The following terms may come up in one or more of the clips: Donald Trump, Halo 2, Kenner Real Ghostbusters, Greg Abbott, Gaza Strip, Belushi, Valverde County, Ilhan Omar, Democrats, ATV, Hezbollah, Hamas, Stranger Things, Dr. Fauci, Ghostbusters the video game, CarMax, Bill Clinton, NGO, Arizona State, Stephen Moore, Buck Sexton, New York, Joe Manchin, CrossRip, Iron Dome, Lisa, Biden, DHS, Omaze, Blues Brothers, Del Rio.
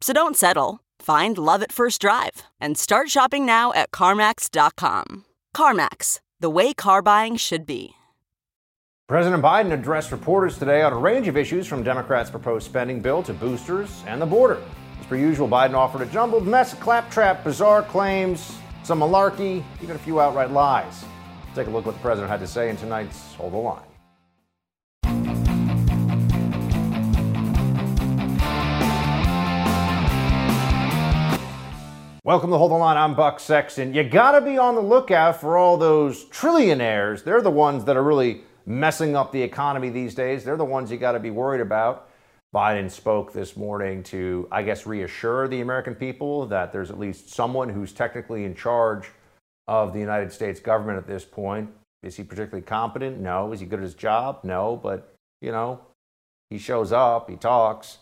So don't settle. Find love at first drive and start shopping now at CarMax.com. CarMax, the way car buying should be. President Biden addressed reporters today on a range of issues, from Democrats' proposed spending bill to boosters and the border. As per usual, Biden offered a jumbled mess of claptrap, bizarre claims, some malarkey, even a few outright lies. Let's take a look at what the president had to say in tonight's Hold The Line. Welcome to Hold The Line. I'm Buck Sexton. You got to be on the lookout for all those trillionaires. They're the ones that are really messing up the economy these days. They're the ones you got to be worried about. Biden spoke this morning to, I guess, reassure the American people that there's at least someone who's technically in charge of the United States government at this point. Is he particularly competent? No. Is he good at his job? No. But, you know, he shows up, he talks.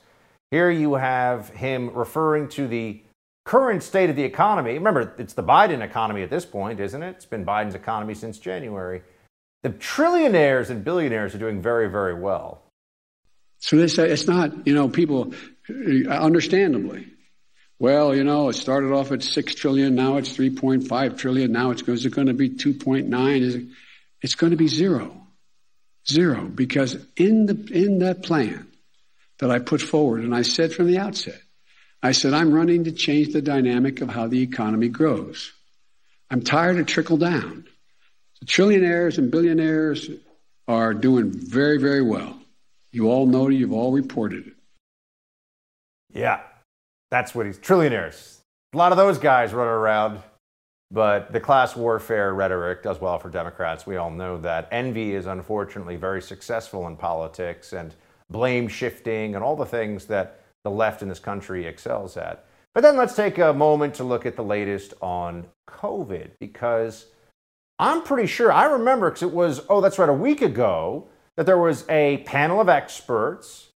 Here you have him referring to the current state of the economy. Remember, it's the Biden economy at this point, isn't it? It's been Biden's economy since January. The trillionaires and billionaires are doing very, very well. So they say it's not, you know, people, understandably, well, you know, it started off at $6 trillion, now it's $3.5 trillion, now it's going to be 2.9. It's going to be zero. Zero, because in that plan that I put forward, and I said from the outset, I said, I'm running to change the dynamic of how the economy grows. I'm tired of trickle down. The trillionaires and billionaires are doing very, very well. You all know it. You've all reported it. Yeah, that's what he's, trillionaires. A lot of those guys running around, but the class warfare rhetoric does well for Democrats. We all know that. Envy is unfortunately very successful in politics, and blame shifting and all the things that the left in this country excels at. But then let's take a moment to look at the latest on COVID, because I'm pretty sure, I remember, because it was, a week ago, that there was a panel of experts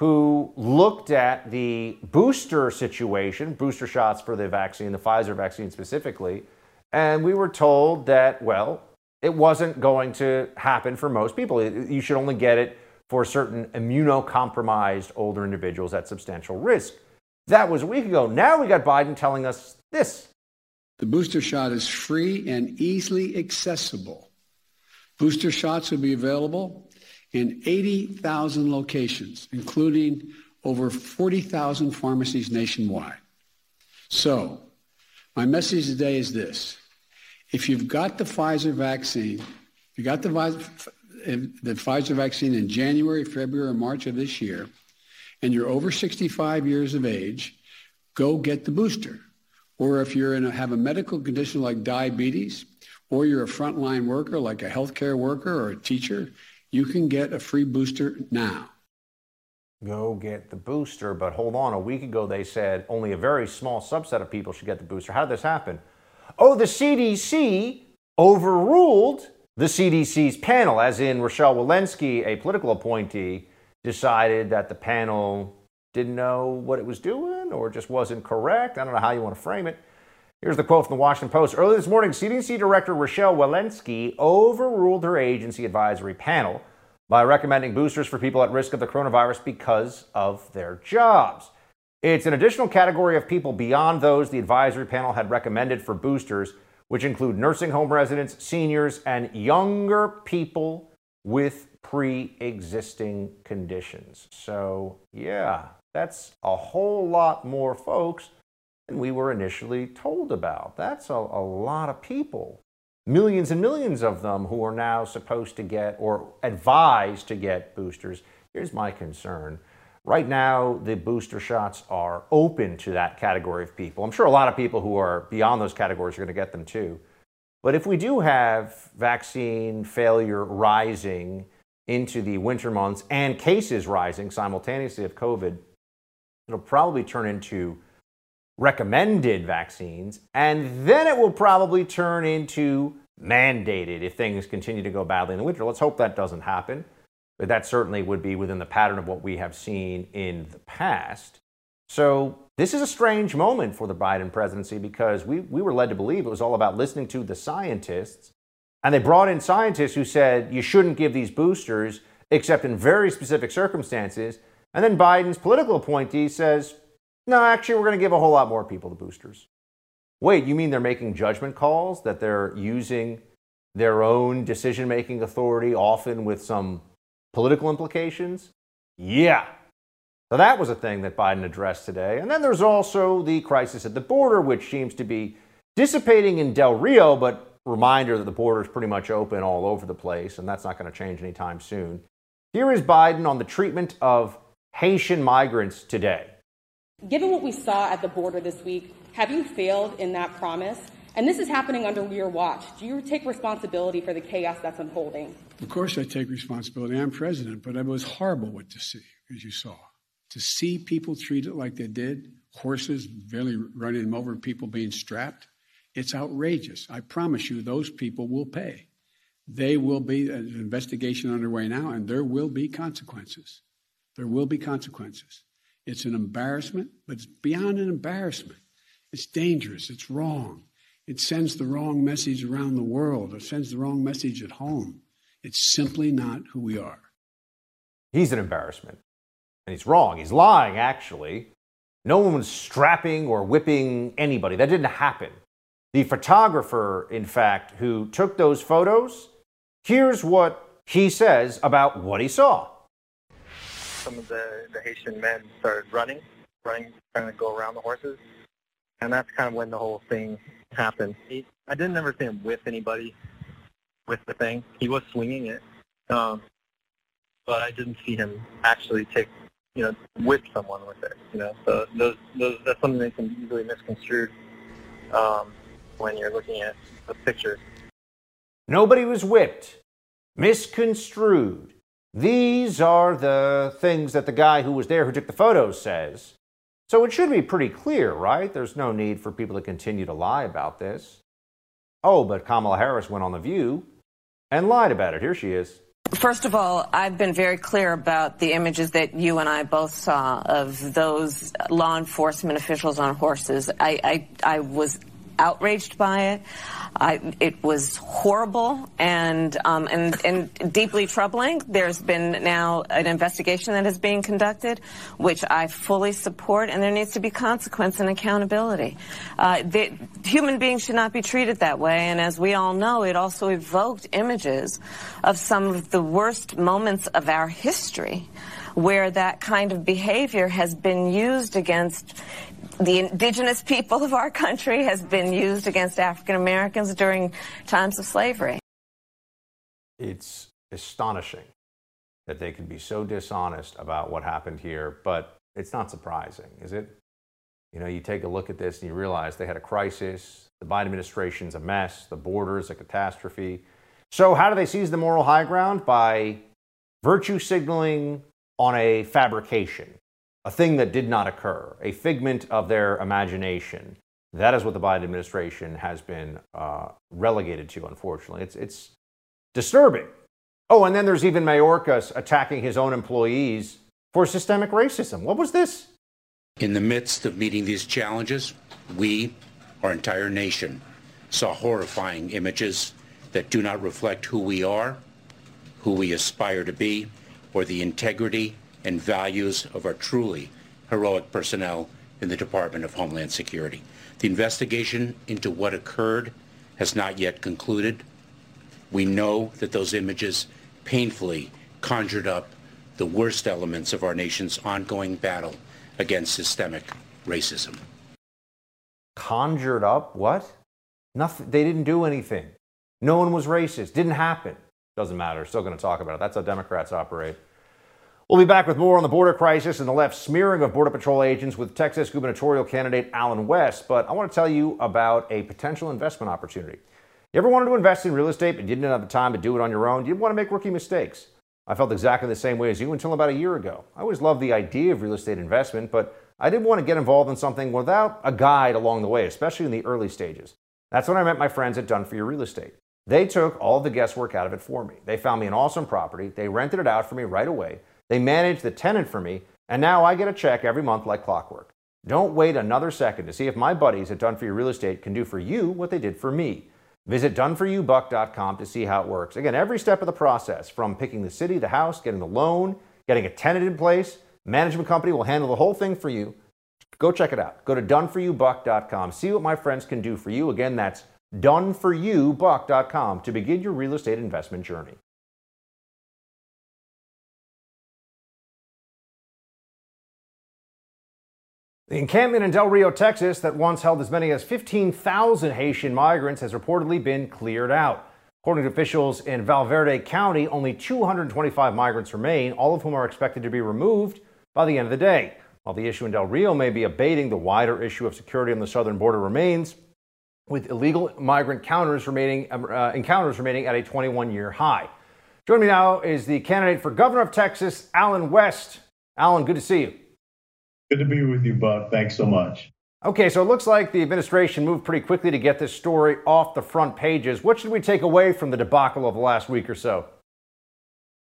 who looked at the booster situation, booster shots for the vaccine, the Pfizer vaccine specifically, and we were told that, well, it wasn't going to happen for most people. You should only get it for certain immunocompromised older individuals at substantial risk. That was a week ago. Now we got Biden telling us this. The booster shot is free and easily accessible. Booster shots will be available in 80,000 locations, including over 40,000 pharmacies nationwide. So my message today is this. If you've got the Pfizer vaccine, you got the Pfizer vaccine in January, February, or March of this year, and you're over 65 years of age, go get the booster. Or if you have a medical condition like diabetes, or you're a frontline worker like a healthcare worker or a teacher, you can get a free booster now. Go get the booster. But hold on, a week ago they said only a very small subset of people should get the booster. How did this happen? Oh, the CDC overruled the CDC's panel, as in Rochelle Walensky, a political appointee, decided that the panel didn't know what it was doing or just wasn't correct. I don't know how you want to frame it. Here's the quote from the Washington Post. Early this morning, CDC Director Rochelle Walensky overruled her agency advisory panel by recommending boosters for people at risk of the coronavirus because of their jobs. It's an additional category of people beyond those the advisory panel had recommended for boosters, which include nursing home residents, seniors, and younger people with pre-existing conditions. So, yeah, that's a whole lot more folks. than we were initially told about. That's a lot of people, millions and millions of them who are now supposed to get or advised to get boosters. Here's my concern. Right now, the booster shots are open to that category of people. I'm sure a lot of people who are beyond those categories are going to get them too. But if we do have vaccine failure rising into the winter months and cases rising simultaneously of COVID, it'll probably turn into recommended vaccines, and then it will probably turn into mandated if things continue to go badly in the winter. Let's hope that doesn't happen. But that certainly would be within the pattern of what we have seen in the past. So this is a strange moment for the Biden presidency because we were led to believe it was all about listening to the scientists. And they brought in scientists who said you shouldn't give these boosters except in very specific circumstances. And then Biden's political appointee says, no, actually, we're going to give a whole lot more people the boosters. Wait, you mean they're making judgment calls, that they're using their own decision-making authority, often with some political implications? Yeah. So that was a thing that Biden addressed today. And then there's also the crisis at the border, which seems to be dissipating in Del Rio, but reminder that the border is pretty much open all over the place, and that's not going to change anytime soon. Here is Biden on the treatment of Haitian migrants today. Given what we saw at the border this week, have you failed in that promise? And this is happening under your watch. Do you take responsibility for the chaos that's unfolding? Of course I take responsibility. I'm president, but it was horrible what to see, as you saw. To see people treated like they did, horses barely running them over, people being strapped, it's outrageous. I promise you those people will pay. They will be an investigation underway now, and there will be consequences. There will be consequences. It's an embarrassment, but it's beyond an embarrassment. It's dangerous. It's wrong. It sends the wrong message around the world. It sends the wrong message at home. It's simply not who we are. He's an embarrassment. And he's wrong. He's lying, actually. No one was strapping or whipping anybody. That didn't happen. The photographer, in fact, who took those photos, here's what he says about what he saw. Some of the Haitian men started running, trying to go around the horses. And that's kind of when the whole thing happened. I didn't ever see him whip anybody with the thing. He was swinging it. But I didn't see him actually take, whip someone with it, So that's something that can be easily misconstrued when you're looking at the pictures. Nobody was whipped. Misconstrued. These are the things that the guy who was there who took the photos says. So it should be pretty clear, right? There's no need for people to continue to lie about this. Oh, but Kamala Harris went on The View and lied about it. Here she is. First of all, I've been very clear about the images that you and I both saw of those law enforcement officials on horses. I was outraged by it. It was horrible and deeply troubling. There's been now an investigation that is being conducted, which I fully support, and there needs to be consequence and accountability. Human beings should not be treated that way, and as we all know, it also evoked images of some of the worst moments of our history, where that kind of behavior has been used against the indigenous people of our country, has been used against African Americans during times of slavery. It's astonishing that they could be so dishonest about what happened here, but it's not surprising, is it? You take a look at this and you realize they had a crisis. The Biden administration's a mess. The border's a catastrophe. So how do they seize the moral high ground? By virtue signaling on a fabrication, a thing that did not occur, a figment of their imagination. That is what the Biden administration has been relegated to, unfortunately. It's disturbing. Oh, and then there's even Mayorkas attacking his own employees for systemic racism. What was this? In the midst of meeting these challenges, we, our entire nation, saw horrifying images that do not reflect who we are, who we aspire to be, or the integrity and values of our truly heroic personnel in the Department of Homeland Security. The investigation into what occurred has not yet concluded. We know that those images painfully conjured up the worst elements of our nation's ongoing battle against systemic racism. conjured up what? Nothing. They didn't do anything. No one was racist. Didn't happen. Doesn't matter. Still going to talk about it. That's how Democrats operate. We'll be back with more on the border crisis and the left smearing of Border Patrol agents with Texas gubernatorial candidate Allen West. But I want to tell you about a potential investment opportunity. You ever wanted to invest in real estate but didn't have the time to do it on your own? You didn't want to make rookie mistakes. I felt exactly the same way as you until about a year ago. I always loved the idea of real estate investment, but I didn't want to get involved in something without a guide along the way, especially in the early stages. That's when I met my friends at Done For Your Real Estate. They took all the guesswork out of it for me. They found me an awesome property. They rented it out for me right away. They managed the tenant for me, and now I get a check every month like clockwork. Don't wait another second to see if my buddies at Done For Your Real Estate can do for you what they did for me. Visit doneforyoubuck.com to see how it works. Again, every step of the process, from picking the city, the house, getting the loan, getting a tenant in place, management company will handle the whole thing for you. Go check it out. Go to doneforyoubuck.com. See what my friends can do for you. Again, that's doneforyoubuck.com to begin your real estate investment journey. The encampment in Del Rio, Texas, that once held as many as 15,000 Haitian migrants has reportedly been cleared out. According to officials in Valverde County, only 225 migrants remain, all of whom are expected to be removed by the end of the day. While the issue in Del Rio may be abating, the wider issue of security on the southern border remains, with illegal migrant encounters remaining at a 21-year high. Joining me now is the candidate for governor of Texas, Allen West. Allen, good to see you. Good to be with you, Buck. Thanks so much. Okay, so it looks like the administration moved pretty quickly to get this story off the front pages. What should we take away from the debacle of the last week or so?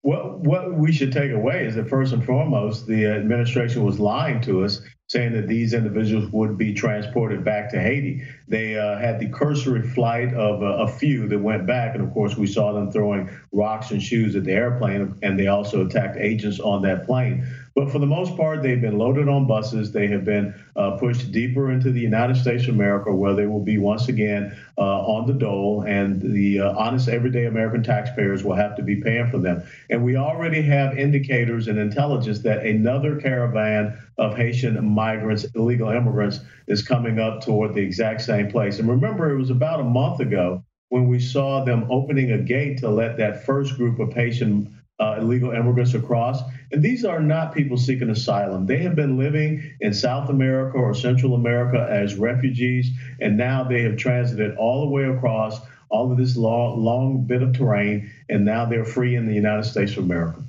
Well, what we should take away is that first and foremost, the administration was lying to us, saying that these individuals would be transported back to Haiti. They had the cursory flight of a few that went back. And of course, we saw them throwing rocks and shoes at the airplane, and they also attacked agents on that plane. But for the most part, they've been loaded on buses. They have been pushed deeper into the United States of America, where they will be once again on the dole, and the honest everyday American taxpayers will have to be paying for them. And we already have indicators and intelligence that another caravan of Haitian migrants, illegal immigrants, is coming up toward the exact same place. And remember, it was about a month ago when we saw them opening a gate to let that first group of Haitian illegal immigrants across. And these are not people seeking asylum. They have been living in South America or Central America as refugees, and now they have transited all the way across all of this long bit of terrain, and now they're free in the United States of America.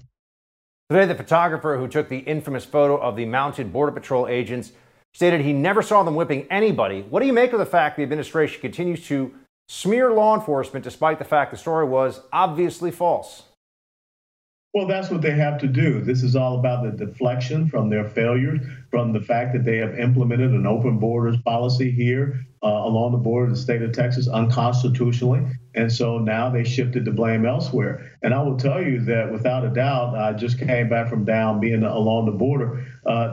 Today, the photographer who took the infamous photo of the mounted Border Patrol agents stated he never saw them whipping anybody. What do you make of the fact the administration continues to smear law enforcement despite the fact the story was obviously false? Well, that's what they have to do. This is all about the deflection from their failures, from the fact that they have implemented an open borders policy here along the border of the state of Texas unconstitutionally. And so now they shifted the blame elsewhere. And I will tell you that without a doubt, I just came back from down being along the border.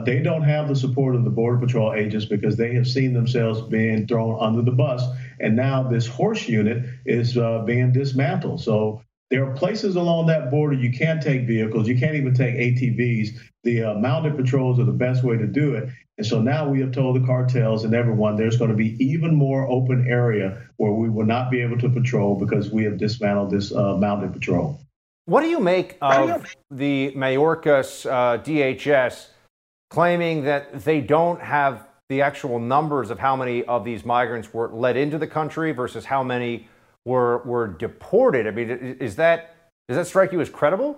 They don't have the support of the Border Patrol agents because they have seen themselves being thrown under the bus. And now this horse unit is being dismantled. So there are places along that border you can't take vehicles. You can't even take ATVs. The mounted patrols are the best way to do it. And so now we have told the cartels and everyone there's going to be even more open area where we will not be able to patrol because we have dismantled this mounted patrol. What do you make of the Mayorkas DHS claiming that they don't have the actual numbers of how many of these migrants were let into the country versus how many were deported? I mean, does that strike you as credible?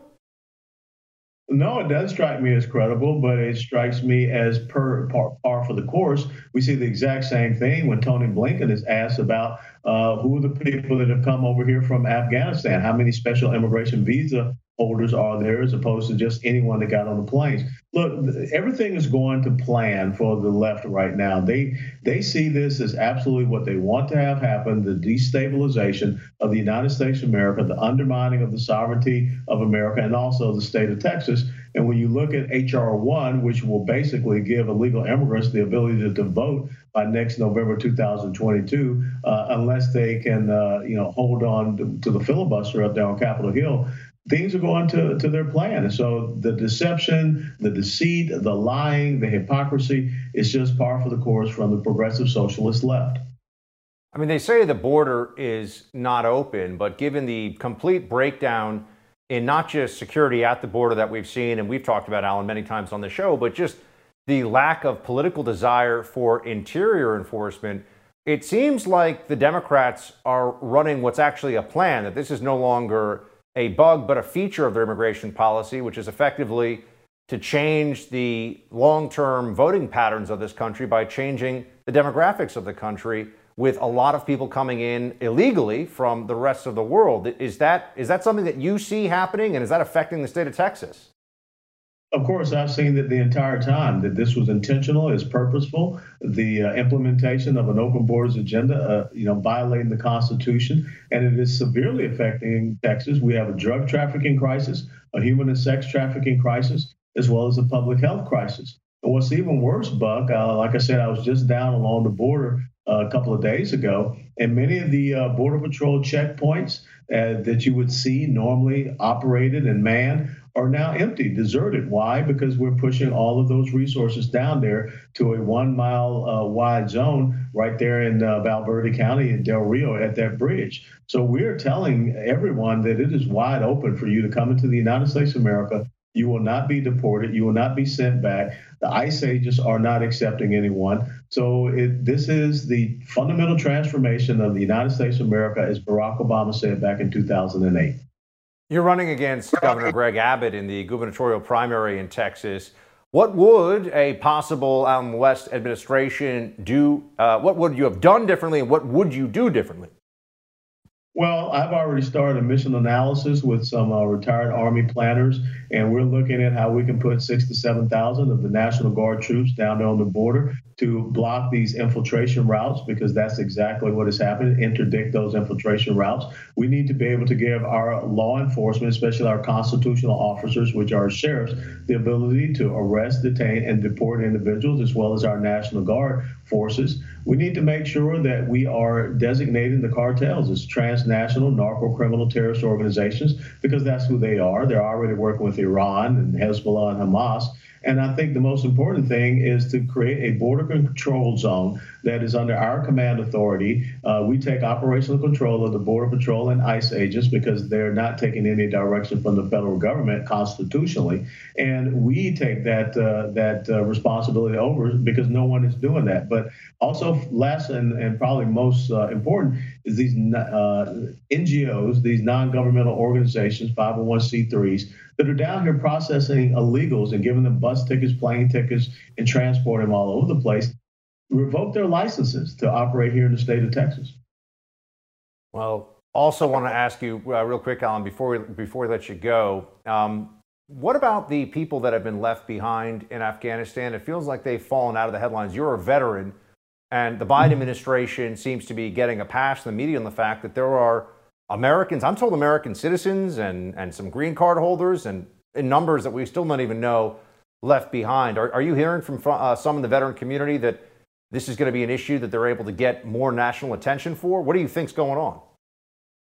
No, it doesn't strike me as credible, but it strikes me as par for the course. We see the exact same thing when Tony Blinken is asked about who are the people that have come over here from Afghanistan, how many special immigration visa holders are there as opposed to just anyone that got on the planes. Look, everything is going to plan for the left right now. They see this as absolutely what they want to have happen, the destabilization of the United States of America, the undermining of the sovereignty of America, and also the state of Texas. And when you look at H.R. 1, which will basically give illegal immigrants the ability to vote by next November 2022, unless they can hold on to the filibuster up there on Capitol Hill, things are going to their plan. And so the deception, the deceit, the lying, the hypocrisy is just par for the course from the progressive socialist left. I mean, they say the border is not open, but given the complete breakdown in not just security at the border that we've seen, and we've talked about, Alan, many times on the show, but just the lack of political desire for interior enforcement, it seems like the Democrats are running what's actually a plan, that this is no longer a bug, but a feature of their immigration policy, which is effectively to change the long-term voting patterns of this country by changing the demographics of the country with a lot of people coming in illegally from the rest of the world. Is that something that you see happening, and is that affecting the state of Texas? Of course, I've seen that the entire time, that this was intentional, it's purposeful. The implementation of an open borders agenda, violating the Constitution, and it is severely affecting Texas. We have a drug trafficking crisis, a human and sex trafficking crisis, as well as a public health crisis. And what's even worse, Buck, like I said, I was just down along the border a couple of days ago, and many of the Border Patrol checkpoints that you would see normally operated and manned are now empty, deserted. Why? Because we're pushing all of those resources down there to a 1 mile wide zone right there in Valverde County in Del Rio at that bridge. So we're telling everyone that it is wide open for you to come into the United States of America. You will not be deported. You will not be sent back. The ICE agents are not accepting anyone. So this is the fundamental transformation of the United States of America, as Barack Obama said back in 2008. You're running against Governor Greg Abbott in the gubernatorial primary in Texas. What would a possible Allen West administration do? What would you have done differently, and what would you do differently? Well, I've already started a mission analysis with some retired Army planners, and we're looking at how we can put 6,000 to 7,000 of the National Guard troops down there on the border to block these infiltration routes, because that's exactly what has happened, interdict those infiltration routes. We need to be able to give our law enforcement, especially our constitutional officers, which are sheriffs, the ability to arrest, detain, and deport individuals, as well as our National Guard forces. We need to make sure that we are designating the cartels as transnational narco-criminal terrorist organizations, because that's who they are. They're already working with Iran and Hezbollah and Hamas. And I think the most important thing is to create a border control zone that is under our command authority. We take operational control of the Border Patrol and ICE agents, because they're not taking any direction from the federal government constitutionally. And we take that responsibility over, because no one is doing that. But also last and probably most important is these NGOs, these non-governmental organizations, 501c3s, that are down here processing illegals and giving them bus tickets, plane tickets, and transporting them all over the place, revoke their licenses to operate here in the state of Texas. Well, also want to ask you real quick, Alan, before we let you go, what about the people that have been left behind in Afghanistan? It feels like they've fallen out of the headlines. You're a veteran, and the Biden administration seems to be getting a pass in the media on the fact that there are Americans, I'm told American citizens and some green card holders and in numbers that we still don't even know left behind. Are you hearing from some in the veteran community that this is going to be an issue that they're able to get more national attention for? What do you think's going on?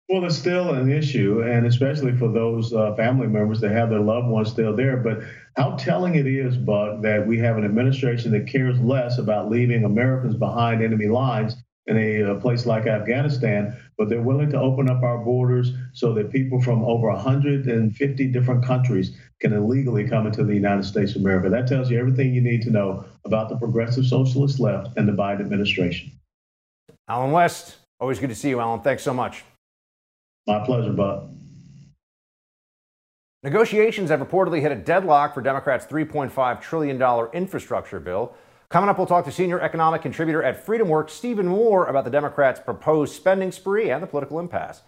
Well, it's still an issue, and especially for those family members that have their loved ones still there. But how telling it is, Buck, that we have an administration that cares less about leaving Americans behind enemy lines in a place like Afghanistan, but they're willing to open up our borders so that people from over 150 different countries can illegally come into the United States of America. That tells you everything you need to know about the progressive socialist left and the Biden administration. Allen West, always good to see you, Alan. Thanks so much. My pleasure, Bob. Negotiations have reportedly hit a deadlock for Democrats' $3.5 trillion infrastructure bill. Coming up, we'll talk to senior economic contributor at FreedomWorks, Stephen Moore, about the Democrats' proposed spending spree and the political impasse.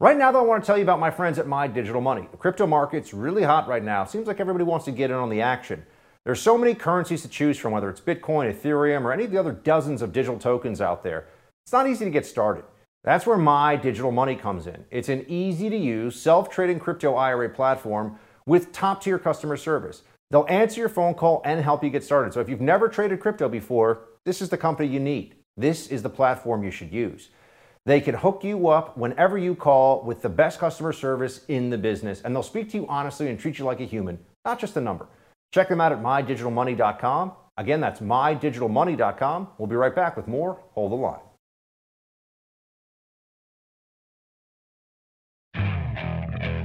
Right now, though, I want to tell you about my friends at My Digital Money. The crypto market's really hot right now. Seems like everybody wants to get in on the action. There's so many currencies to choose from, whether it's Bitcoin, Ethereum, or any of the other dozens of digital tokens out there. It's not easy to get started. That's where My Digital Money comes in. It's an easy-to-use, self-trading crypto IRA platform with top-tier customer service. They'll answer your phone call and help you get started. So if you've never traded crypto before, this is the company you need. This is the platform you should use. They can hook you up whenever you call with the best customer service in the business, and they'll speak to you honestly and treat you like a human, not just a number. Check them out at mydigitalmoney.com. Again, that's mydigitalmoney.com. We'll be right back with more Hold the Line.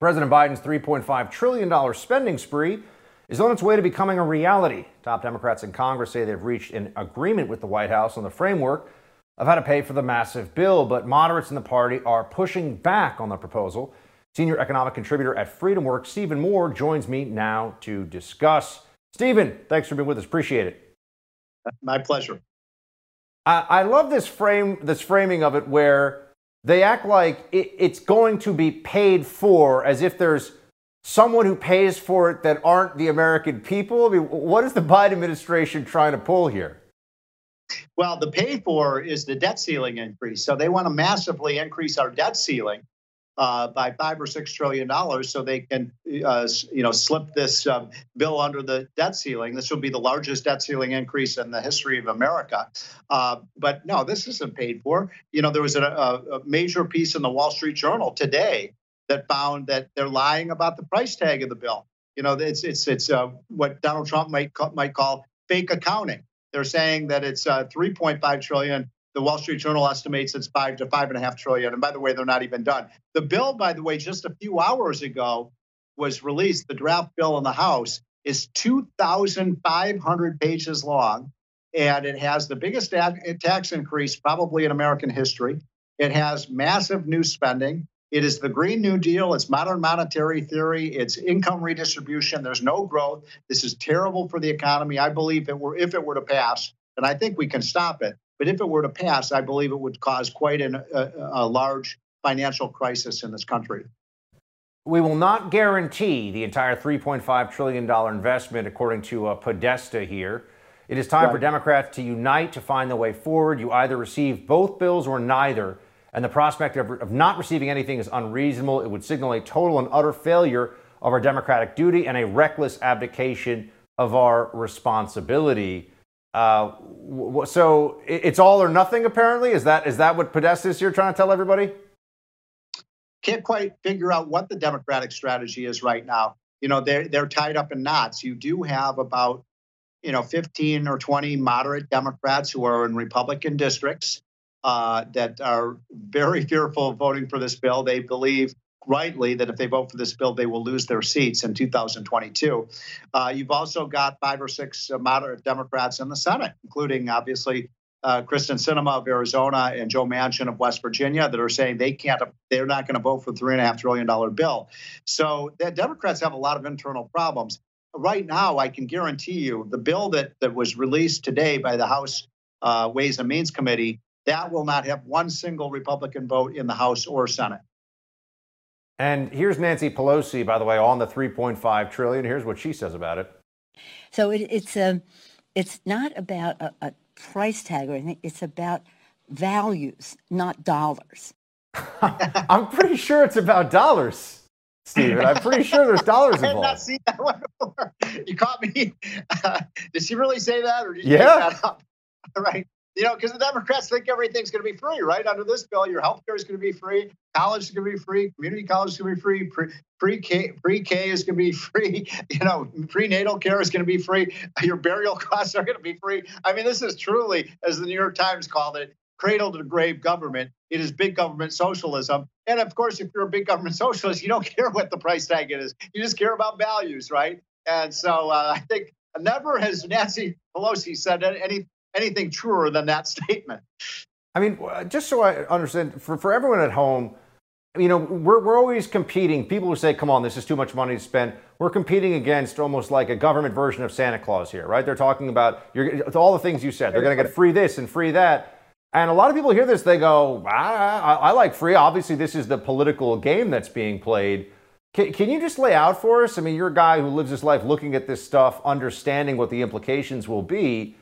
President Biden's $3.5 trillion spending spree is on its way to becoming a reality. Top Democrats in Congress say they've reached an agreement with the White House on the framework of how to pay for the massive bill, but moderates in the party are pushing back on the proposal. Senior economic contributor at FreedomWorks, Stephen Moore, joins me now to discuss. Stephen, thanks for being with us. Appreciate it. My pleasure. I love this framing of it where they act like it's going to be paid for, as if there's someone who pays for it that aren't the American people. I mean, what is the Biden administration trying to pull here? Well, the pay for is the debt ceiling increase. So they want to massively increase our debt ceiling by $5 or $6 trillion, so they can, slip this bill under the debt ceiling. This would be the largest debt ceiling increase in the history of America. But no, this isn't paid for. You know, there was a major piece in the Wall Street Journal today that found that they're lying about the price tag of the bill. You know, it's what Donald Trump might call fake accounting. They're saying that it's 3.5 trillion. The Wall Street Journal estimates it's $5 to $5.5 trillion. And by the way, they're not even done. The bill, by the way, just a few hours ago was released. The draft bill in the House is 2,500 pages long, and it has the biggest tax increase probably in American history. It has massive new spending. It is the Green New Deal. It's modern monetary theory. It's income redistribution. There's no growth. This is terrible for the economy. I believe if it were to pass, and I think we can stop it, but if it were to pass, I believe it would cause quite a large financial crisis in this country. We will not guarantee the entire $3.5 trillion investment, according to Podesta here. It is time for Democrats to unite to find the way forward. You either receive both bills or neither, and the prospect of not receiving anything is unreasonable. It would signal a total and utter failure of our democratic duty and a reckless abdication of our responsibility. So it's all or nothing, apparently? Is that what Podesta is here trying to tell everybody? Can't quite figure out what the Democratic strategy is right now. You know, they're tied up in knots. You do have about, 15 or 20 moderate Democrats who are in Republican districts that are very fearful of voting for this bill. They believe rightly that if they vote for this bill, they will lose their seats in 2022. You've also got 5 or 6 moderate Democrats in the Senate, including obviously Kristen Sinema of Arizona and Joe Manchin of West Virginia, that are saying they're not going to vote for the $3.5 trillion bill. So the Democrats have a lot of internal problems right now. I can guarantee you, the bill that was released today by the House Ways and Means Committee, that will not have one single Republican vote in the House or Senate. And here's Nancy Pelosi, by the way, on the $3.5 trillion. Here's what she says about it. So it's not about a price tag or anything. It's about values, not dollars. I'm pretty sure it's about dollars, Stephen. I'm pretty sure there's dollars involved. I have not seen that one before. You caught me. Did she really say that, or did you make that up? All right. Because the Democrats think everything's going to be free, right? Under this bill, your health care is going to be free, college is going to be free, community college is going to be free, pre-K is going to be free, prenatal care is going to be free, your burial costs are going to be free. I mean, this is truly, as the New York Times called it, cradle to grave government. It is big government socialism. And of course, if you're a big government socialist, you don't care what the price tag is. You just care about values, right? And so I think never has Nancy Pelosi said anything truer than that statement. I mean, just so I understand, for everyone at home, you know, we're always competing. People who say, come on, this is too much money to spend. We're competing against almost like a government version of Santa Claus here, right? They're talking about all the things you said. They're going to get free this and free that. And a lot of people hear this, they go, I like free. Obviously, this is the political game that's being played. Can you just lay out for us? I mean, you're a guy who lives his life looking at this stuff, understanding what the implications will be.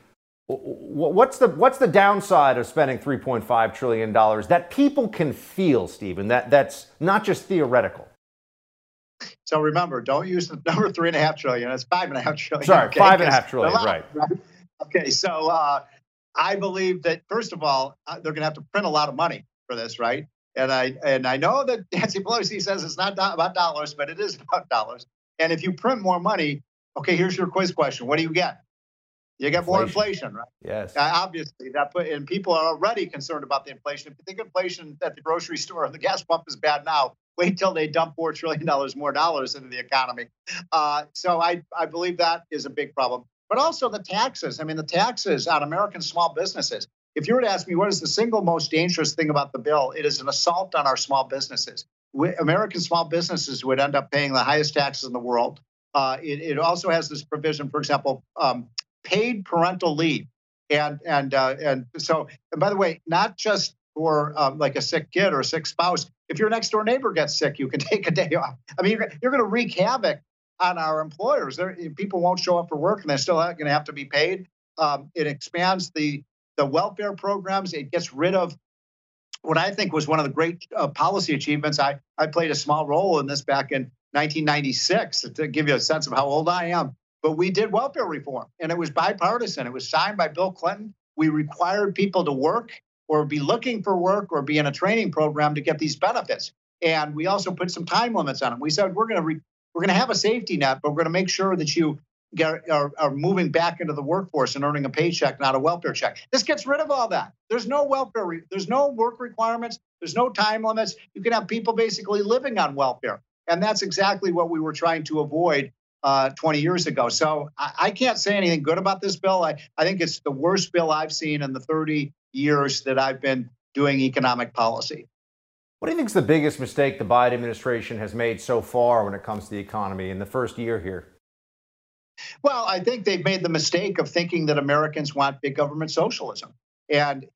What's the downside of spending $3.5 trillion that people can feel, Stephen, that's not just theoretical? So remember, don't use the number 3.5 trillion. It's 5.5 trillion. Sorry, okay? 5.5 trillion, right. Okay, so I believe that, first of all, they're going to have to print a lot of money for this, right? And I know that Nancy Pelosi says it's not about dollars, but it is about dollars. And if you print more money, okay, here's your quiz question. What do you get? You get more inflation, right? Yes. Obviously, and people are already concerned about the inflation. If you think inflation at the grocery store or the gas pump is bad now, wait till they dump $4 trillion more dollars into the economy. So I believe that is a big problem. But also the taxes. I mean, the taxes on American small businesses. If you were to ask me what is the single most dangerous thing about the bill, it is an assault on our small businesses. American small businesses would end up paying the highest taxes in the world. It also has this provision, for example, paid parental leave. And by the way, not just for like a sick kid or a sick spouse. If your next door neighbor gets sick, you can take a day off. I mean, you're going to wreak havoc on our employers. People won't show up for work and they're still going to have to be paid. It expands the welfare programs. It gets rid of what I think was one of the great policy achievements. I played a small role in this back in 1996 to give you a sense of how old I am. But we did welfare reform, and it was bipartisan. It was signed by Bill Clinton. We required people to work or be looking for work or be in a training program to get these benefits. And we also put some time limits on them. We said, we're going to have a safety net, but we're going to make sure that you are moving back into the workforce and earning a paycheck, not a welfare check. This gets rid of all that. There's no welfare. There's no work requirements. There's no time limits. You can have people basically living on welfare. And that's exactly what we were trying to avoid 20 years ago. So I can't say anything good about this bill. I think it's the worst bill I've seen in the 30 years that I've been doing economic policy. What do you think is the biggest mistake the Biden administration has made so far when it comes to the economy in the first year here? Well, I think they've made the mistake of thinking that Americans want big government socialism. And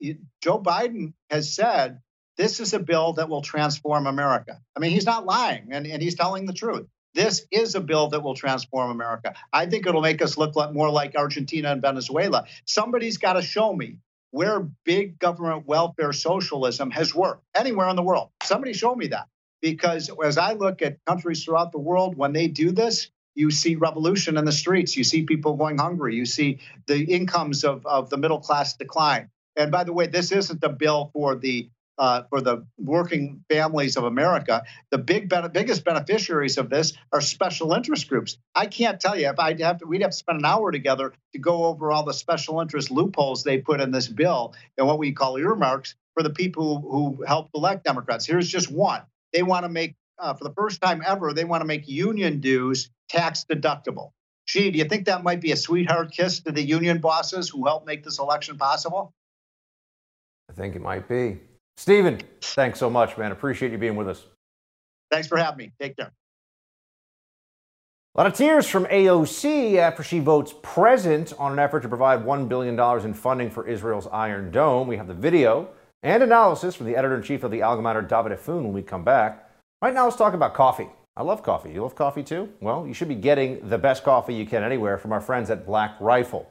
Joe Biden has said, this is a bill that will transform America. I mean, he's not lying, and he's telling the truth. This is a bill that will transform America. I think it'll make us look more like Argentina and Venezuela. Somebody's got to show me where big government welfare socialism has worked anywhere in the world. Somebody show me that. Because as I look at countries throughout the world, when they do this, you see revolution in the streets. You see people going hungry. You see the incomes of the middle class decline. And by the way, this isn't a bill for the working families of America. The biggest beneficiaries of this are special interest groups. I can't tell you if we'd have to spend an hour together to go over all the special interest loopholes they put in this bill and what we call earmarks for the people who helped elect Democrats. Here's just one. They want to make for the first time ever, they want to make union dues tax deductible. Gee, do you think that might be a sweetheart kiss to the union bosses who helped make this election possible? I think it might be. Stephen, thanks so much, man. Appreciate you being with us. Thanks for having me. Take care. A lot of tears from AOC after she votes present on an effort to provide $1 billion in funding for Israel's Iron Dome. We have the video and analysis from the editor-in-chief of the Algemeiner, David Ifoon, when we come back. Right now, let's talk about coffee. I love coffee. You love coffee too? Well, you should be getting the best coffee you can anywhere from our friends at Black Rifle.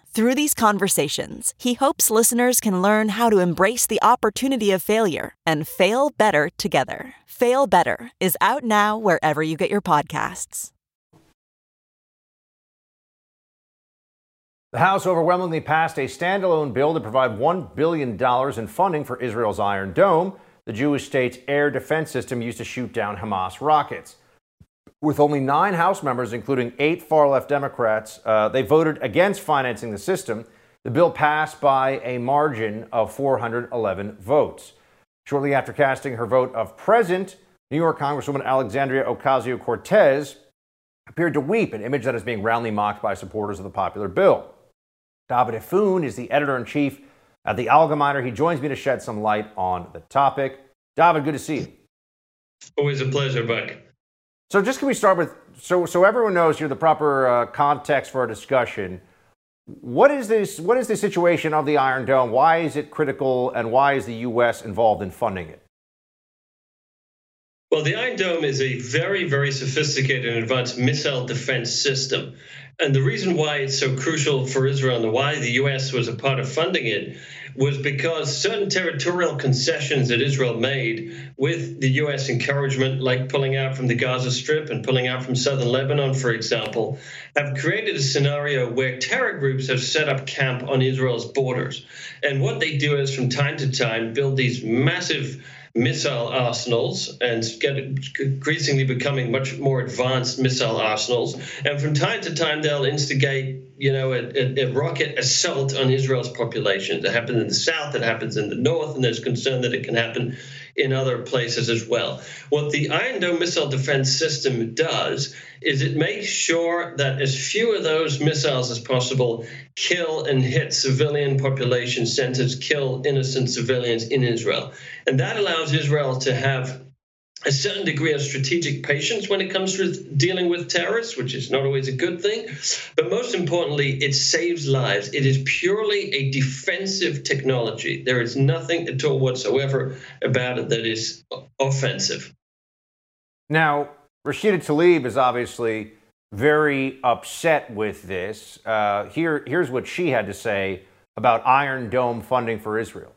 Through these conversations, he hopes listeners can learn how to embrace the opportunity of failure and fail better together. Fail Better is out now wherever you get your podcasts. The House overwhelmingly passed a standalone bill to provide $1 billion in funding for Israel's Iron Dome, the Jewish state's air defense system used to shoot down Hamas rockets. With only 9 House members, including 8 far-left Democrats, they voted against financing the system. The bill passed by a margin of 411 votes. Shortly after casting her vote of present, New York Congresswoman Alexandria Ocasio-Cortez appeared to weep, an image that is being roundly mocked by supporters of the popular bill. David Ifoon is the editor-in-chief at the Algemeiner. He joins me to shed some light on the topic. David, good to see you. Always a pleasure, Buck. So just can we start with, so everyone knows you're the proper context for our discussion. What is the situation of the Iron Dome? Why is it critical, and why is the U.S. involved in funding it? Well, the Iron Dome is a very, very sophisticated and advanced missile defense system. And the reason why it's so crucial for Israel and why the U.S. was a part of funding it was because certain territorial concessions that Israel made with the U.S. encouragement, like pulling out from the Gaza Strip and pulling out from southern Lebanon, for example, have created a scenario where terror groups have set up camp on Israel's borders. And what they do is, from time to time, build these massive missile arsenals and get increasingly becoming much more advanced missile arsenals. And from time to time, they'll instigate, a rocket assault on Israel's population. That happened in the south, it happens in the north, and there's concern that it can happen in other places as well. What the Iron Dome missile defense system does is it makes sure that as few of those missiles as possible kill and hit civilian population centers, kill innocent civilians in Israel. And that allows Israel to have a certain degree of strategic patience when it comes to dealing with terrorists, which is not always a good thing. But most importantly, it saves lives. It is purely a defensive technology. There is nothing at all whatsoever about it that is offensive. Now, Rashida Tlaib is obviously very upset with this. Here's what she had to say about Iron Dome funding for Israel.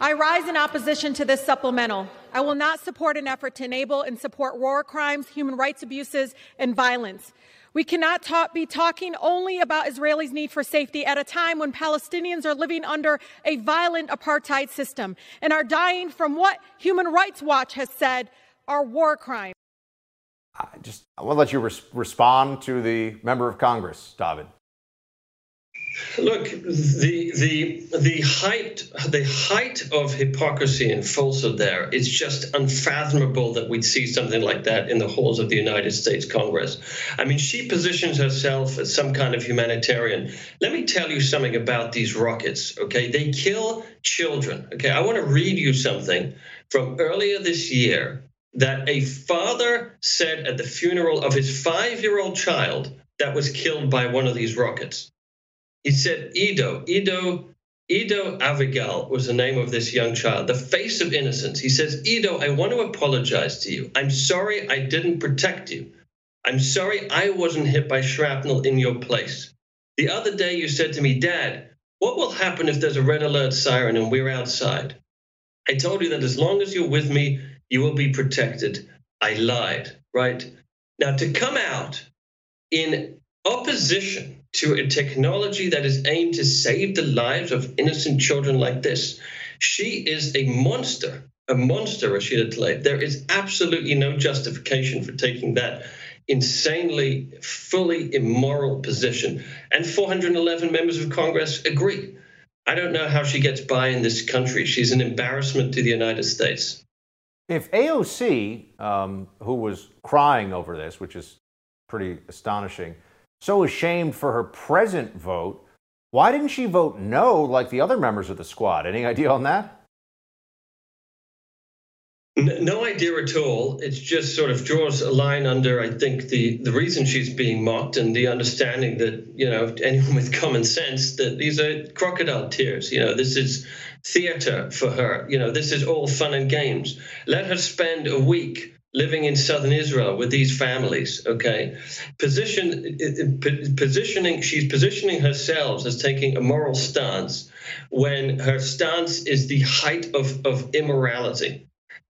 I rise in opposition to this supplemental. I will not support an effort to enable and support war crimes, human rights abuses, and violence. We cannot be talking only about Israelis' need for safety at a time when Palestinians are living under a violent apartheid system and are dying from what Human Rights Watch has said are war crimes. I want to let you respond to the member of Congress, David. Look, the height of hypocrisy and falsehood there is just unfathomable that we'd see something like that in the halls of the United States Congress. I mean, she positions herself as some kind of humanitarian. Let me tell you something about these rockets, okay? They kill children, okay? I want to read you something from earlier this year that a father said at the funeral of his 5-year-old child that was killed by one of these rockets. He said, Ido Avigal was the name of this young child, the face of innocence. He says, Ido, I want to apologize to you. I'm sorry I didn't protect you. I'm sorry I wasn't hit by shrapnel in your place. The other day you said to me, Dad, what will happen if there's a red alert siren and we're outside? I told you that as long as you're with me, you will be protected. I lied, right? Now to come out in opposition to a technology that is aimed to save the lives of innocent children like this, she is a monster, Rashida Tlaib. There is absolutely no justification for taking that insanely, fully immoral position. And 411 members of Congress agree. I don't know how she gets by in this country. She's an embarrassment to the United States. If AOC, who was crying over this, which is pretty astonishing, so ashamed for her present vote, why didn't she vote no like the other members of the squad? Any idea on that? No idea at all. It just sort of draws a line under, I think, the reason she's being mocked and the understanding that, you know, anyone with common sense, that these are crocodile tears. You know, this is theater for her. You know, this is all fun and games. Let her spend a week living in southern Israel with these families, okay? She's positioning herself as taking a moral stance when her stance is the height of immorality.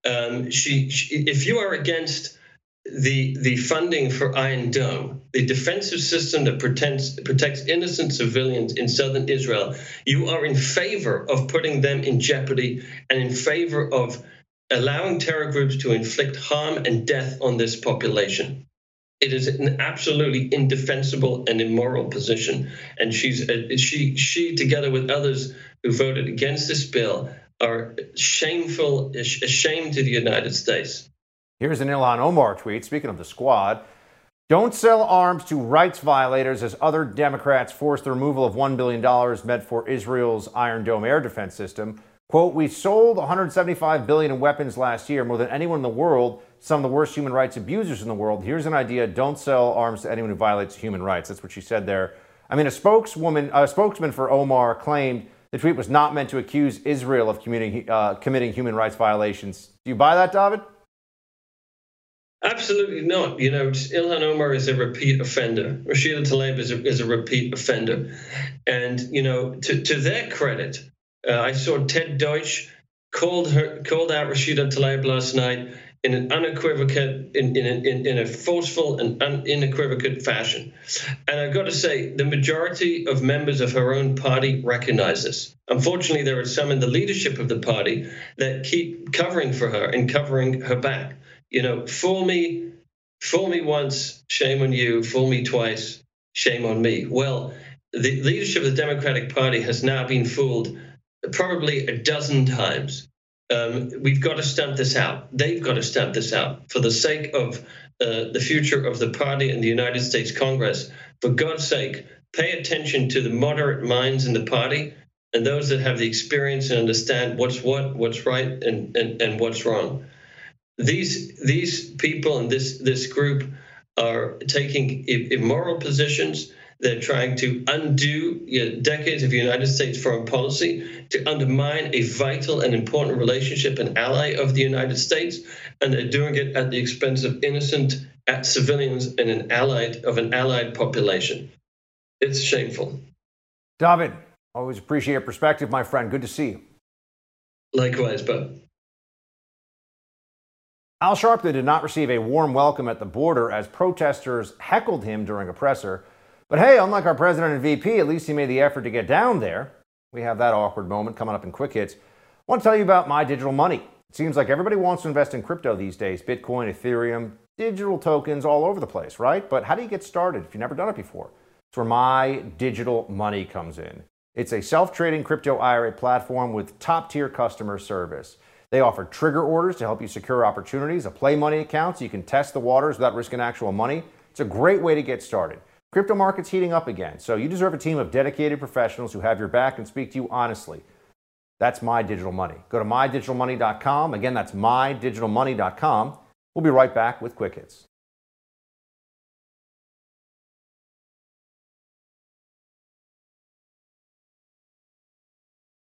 If you are against the funding for Iron Dome, the defensive system that protects innocent civilians in southern Israel, you are in favor of putting them in jeopardy and in favor of allowing terror groups to inflict harm and death on this population. It is an absolutely indefensible and immoral position. And she together with others who voted against this bill, are shameful, a shame to the United States. Here's an Ilhan Omar tweet, speaking of the squad. Don't sell arms to rights violators as other Democrats force the removal of $1 billion meant for Israel's Iron Dome air defense system. Quote, we sold $175 billion in weapons last year, more than anyone in the world, some of the worst human rights abusers in the world. Here's an idea, don't sell arms to anyone who violates human rights. That's what she said there. I mean, a spokesman for Omar claimed the tweet was not meant to accuse Israel of committing human rights violations. Do you buy that, David? Absolutely not. You know, Ilhan Omar is a repeat offender. Rashida Tlaib is a repeat offender. And, you know, to their credit, I saw Ted Deutsch called out Rashida Tlaib last night in an unequivocal, in a forceful and unequivocal fashion. And I've got to say, the majority of members of her own party recognize this. Unfortunately, there are some in the leadership of the party that keep covering for her and covering her back. You know, fool me once, shame on you, fool me twice, shame on me. Well, the leadership of the Democratic Party has now been fooled probably a dozen times. We've got to stamp this out. They've got to stamp this out for the sake of the future of the party and the United States Congress. For God's sake, pay attention to the moderate minds in the party and those that have the experience and understand what's what, what's right, and what's wrong. These people and this group are taking immoral positions. They're trying to undo decades of United States foreign policy, to undermine a vital and important relationship and ally of the United States, and they're doing it at the expense of innocent civilians and an allied population. It's shameful. David, always appreciate your perspective, my friend. Good to see you. Likewise, Bob. Al Sharpton did not receive a warm welcome at the border as protesters heckled him during a presser. But hey, unlike our president and VP, at least he made the effort to get down there. We have that awkward moment coming up in Quick Hits. I want to tell you about My Digital Money. It seems like everybody wants to invest in crypto these days. Bitcoin, Ethereum, digital tokens all over the place, right? But how do you get started if you've never done it before? It's where My Digital Money comes in. It's a self-trading crypto IRA platform with top-tier customer service. They offer trigger orders to help you secure opportunities, a play money account so you can test the waters without risking actual money. It's a great way to get started. Crypto market's heating up again, so you deserve a team of dedicated professionals who have your back and speak to you honestly. That's My Digital Money. Go to mydigitalmoney.com. Again, that's mydigitalmoney.com. We'll be right back with Quick Hits.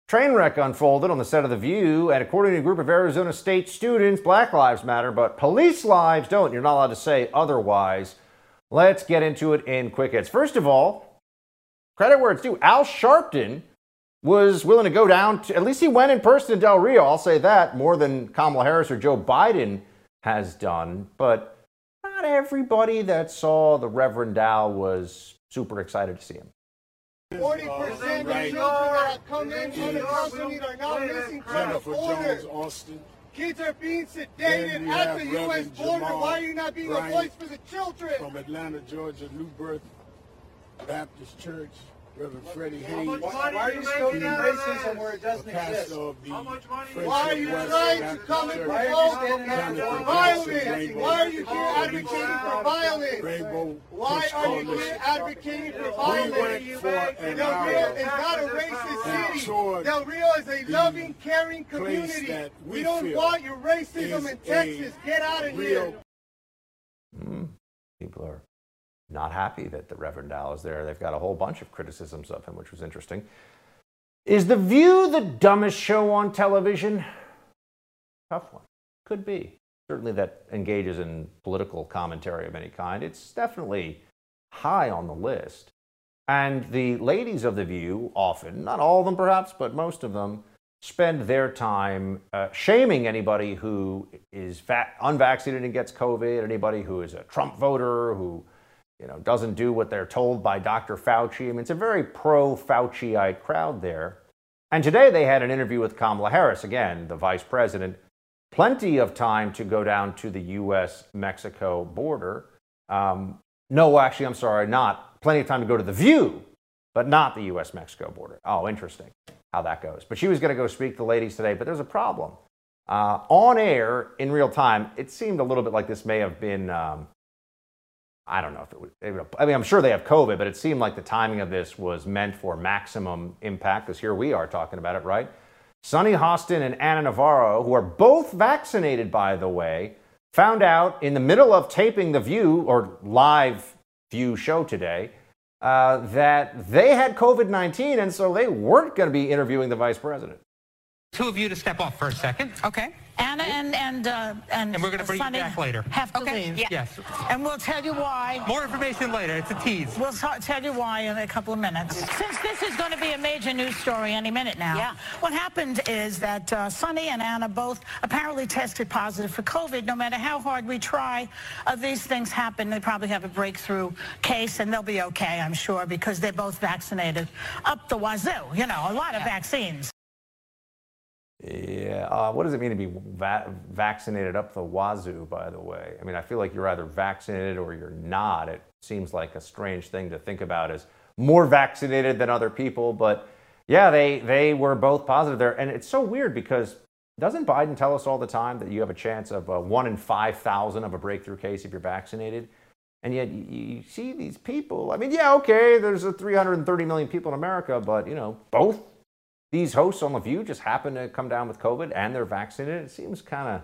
Train wreck unfolded on the set of The View, and according to a group of Arizona State students, Black Lives Matter, but police lives don't. You're not allowed to say otherwise. Let's get into it in quick hits. First of all, credit where it's due. Al Sharpton was willing to go down to, at least he went in person to Del Rio. I'll say that more than Kamala Harris or Joe Biden has done. But not everybody that saw the Reverend Al was super excited to see him. 40% of children that come in unaccompanied are not missing credit orders. Kids are being sedated at the U.S. border. Why are you not being a voice for the children? From Atlanta, Georgia, New Birth Baptist Church, Reverend Freddie Hayes. Why are you still in racism where it doesn't exist? Why are you trying to come and provoke violence? Why are you here advocating for violence? Why are you here advocating for violence? Del Rio is not a racist city. Del Rio is a loving, caring community. We don't want your racism in Texas. Get out of here. People are not happy that the Reverend Al is there. They've got a whole bunch of criticisms of him, which was interesting. Is The View the dumbest show on television? Tough one. Could be. Certainly that engages in political commentary of any kind. It's definitely high on the list. And the ladies of The View often, not all of them perhaps, but most of them, spend their time shaming anybody who is unvaccinated and gets COVID, anybody who is a Trump voter, who doesn't do what they're told by Dr. Fauci. I mean, it's a very pro-Fauciite crowd there. And today they had an interview with Kamala Harris, again, the vice president. Plenty of time to go down to the U.S.-Mexico border. Plenty of time to go to The View, but not the U.S.-Mexico border. Oh, interesting how that goes. But she was going to go speak to the ladies today, but there's a problem. On air, in real time, it seemed a little bit like this may have been... I don't know if it would, I'm sure they have COVID, but it seemed like the timing of this was meant for maximum impact, because here we are talking about it, right? Sonny Hostin and Anna Navarro, who are both vaccinated, by the way, found out in the middle of taping the View, or live View show today, that they had COVID-19, and so they weren't going to be interviewing the vice president. Two of you to step off for a second. Okay. Anna and we're going to bring you back later. Have to leave. Yeah. Yes. And we'll tell you why. More information later. It's a tease. We'll tell you why in a couple of minutes. Since this is going to be a major news story any minute now. Yeah. What happened is that Sonny and Anna both apparently tested positive for COVID. No matter how hard we try, these things happen. They probably have a breakthrough case, and they'll be okay, I'm sure, because they're both vaccinated up the wazoo. A lot of vaccines. Yeah. What does it mean to be vaccinated up the wazoo, by the way? I mean, I feel like you're either vaccinated or you're not. It seems like a strange thing to think about as more vaccinated than other people. But yeah, they were both positive there. And it's so weird because doesn't Biden tell us all the time that you have a chance of 1 in 5,000 of a breakthrough case if you're vaccinated? And yet you see these people. I mean, yeah, okay, there's 330 million people in America, but, both these hosts on The View just happen to come down with COVID and they're vaccinated. It seems kind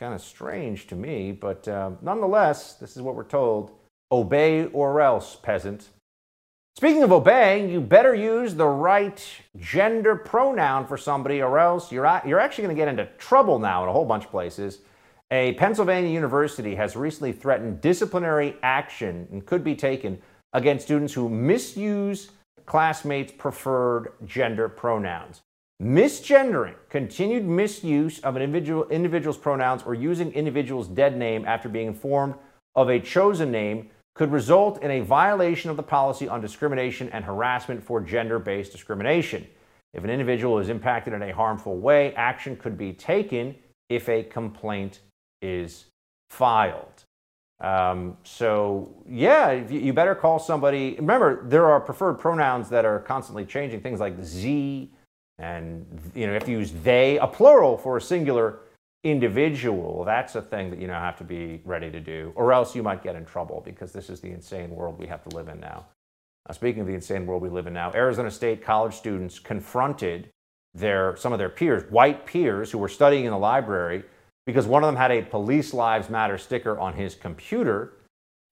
of strange to me, but nonetheless, this is what we're told. Obey or else, peasant. Speaking of obeying, you better use the right gender pronoun for somebody or else you're actually going to get into trouble now in a whole bunch of places. A Pennsylvania university has recently threatened disciplinary action and could be taken against students who misuse classmates' preferred gender pronouns. Misgendering, continued misuse of an individual's pronouns or using individual's dead name after being informed of a chosen name could result in a violation of the policy on discrimination and harassment for gender-based discrimination. If an individual is impacted in a harmful way, action could be taken if a complaint is filed. You better call somebody. Remember, there are preferred pronouns that are constantly changing, things like Z, and you have to use they, a plural for a singular individual. That's a thing that you now have to be ready to do, or else you might get in trouble, because this is the insane world we have to live in now. Speaking of the insane world we live in now, Arizona State college students confronted some of their peers, white peers who were studying in the library, because one of them had a Police Lives Matter sticker on his computer,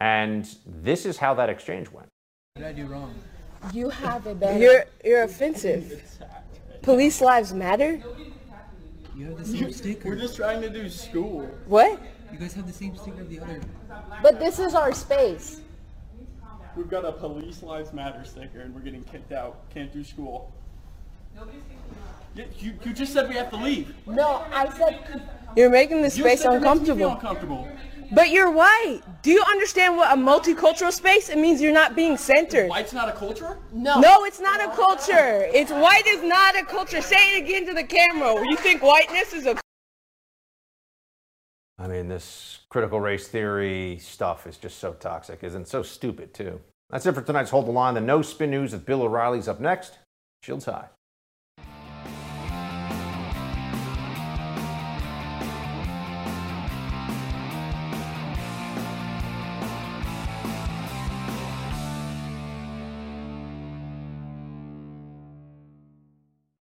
and this is how that exchange went. What did I do wrong? You have a bad... You're offensive. Police Lives Matter? You have the same sticker. We're just trying to do school. What? You guys have the same sticker of the other. But this is our space. We've got a Police Lives Matter sticker and we're getting kicked out. Can't do school. Nobody's kicking out. You just said we have to leave. No, I said you're making the space uncomfortable. But you're white. Do you understand what a multicultural space? It means you're not being centered. White's not a culture? No. No, it's not a culture. It's white is not a culture. Say it again to the camera. You think whiteness is a... I mean, this critical race theory stuff is just so toxic, isn't it? So stupid, too. That's it for tonight's Hold the Line. The No Spin News with Bill O'Reilly's up next. Shields high.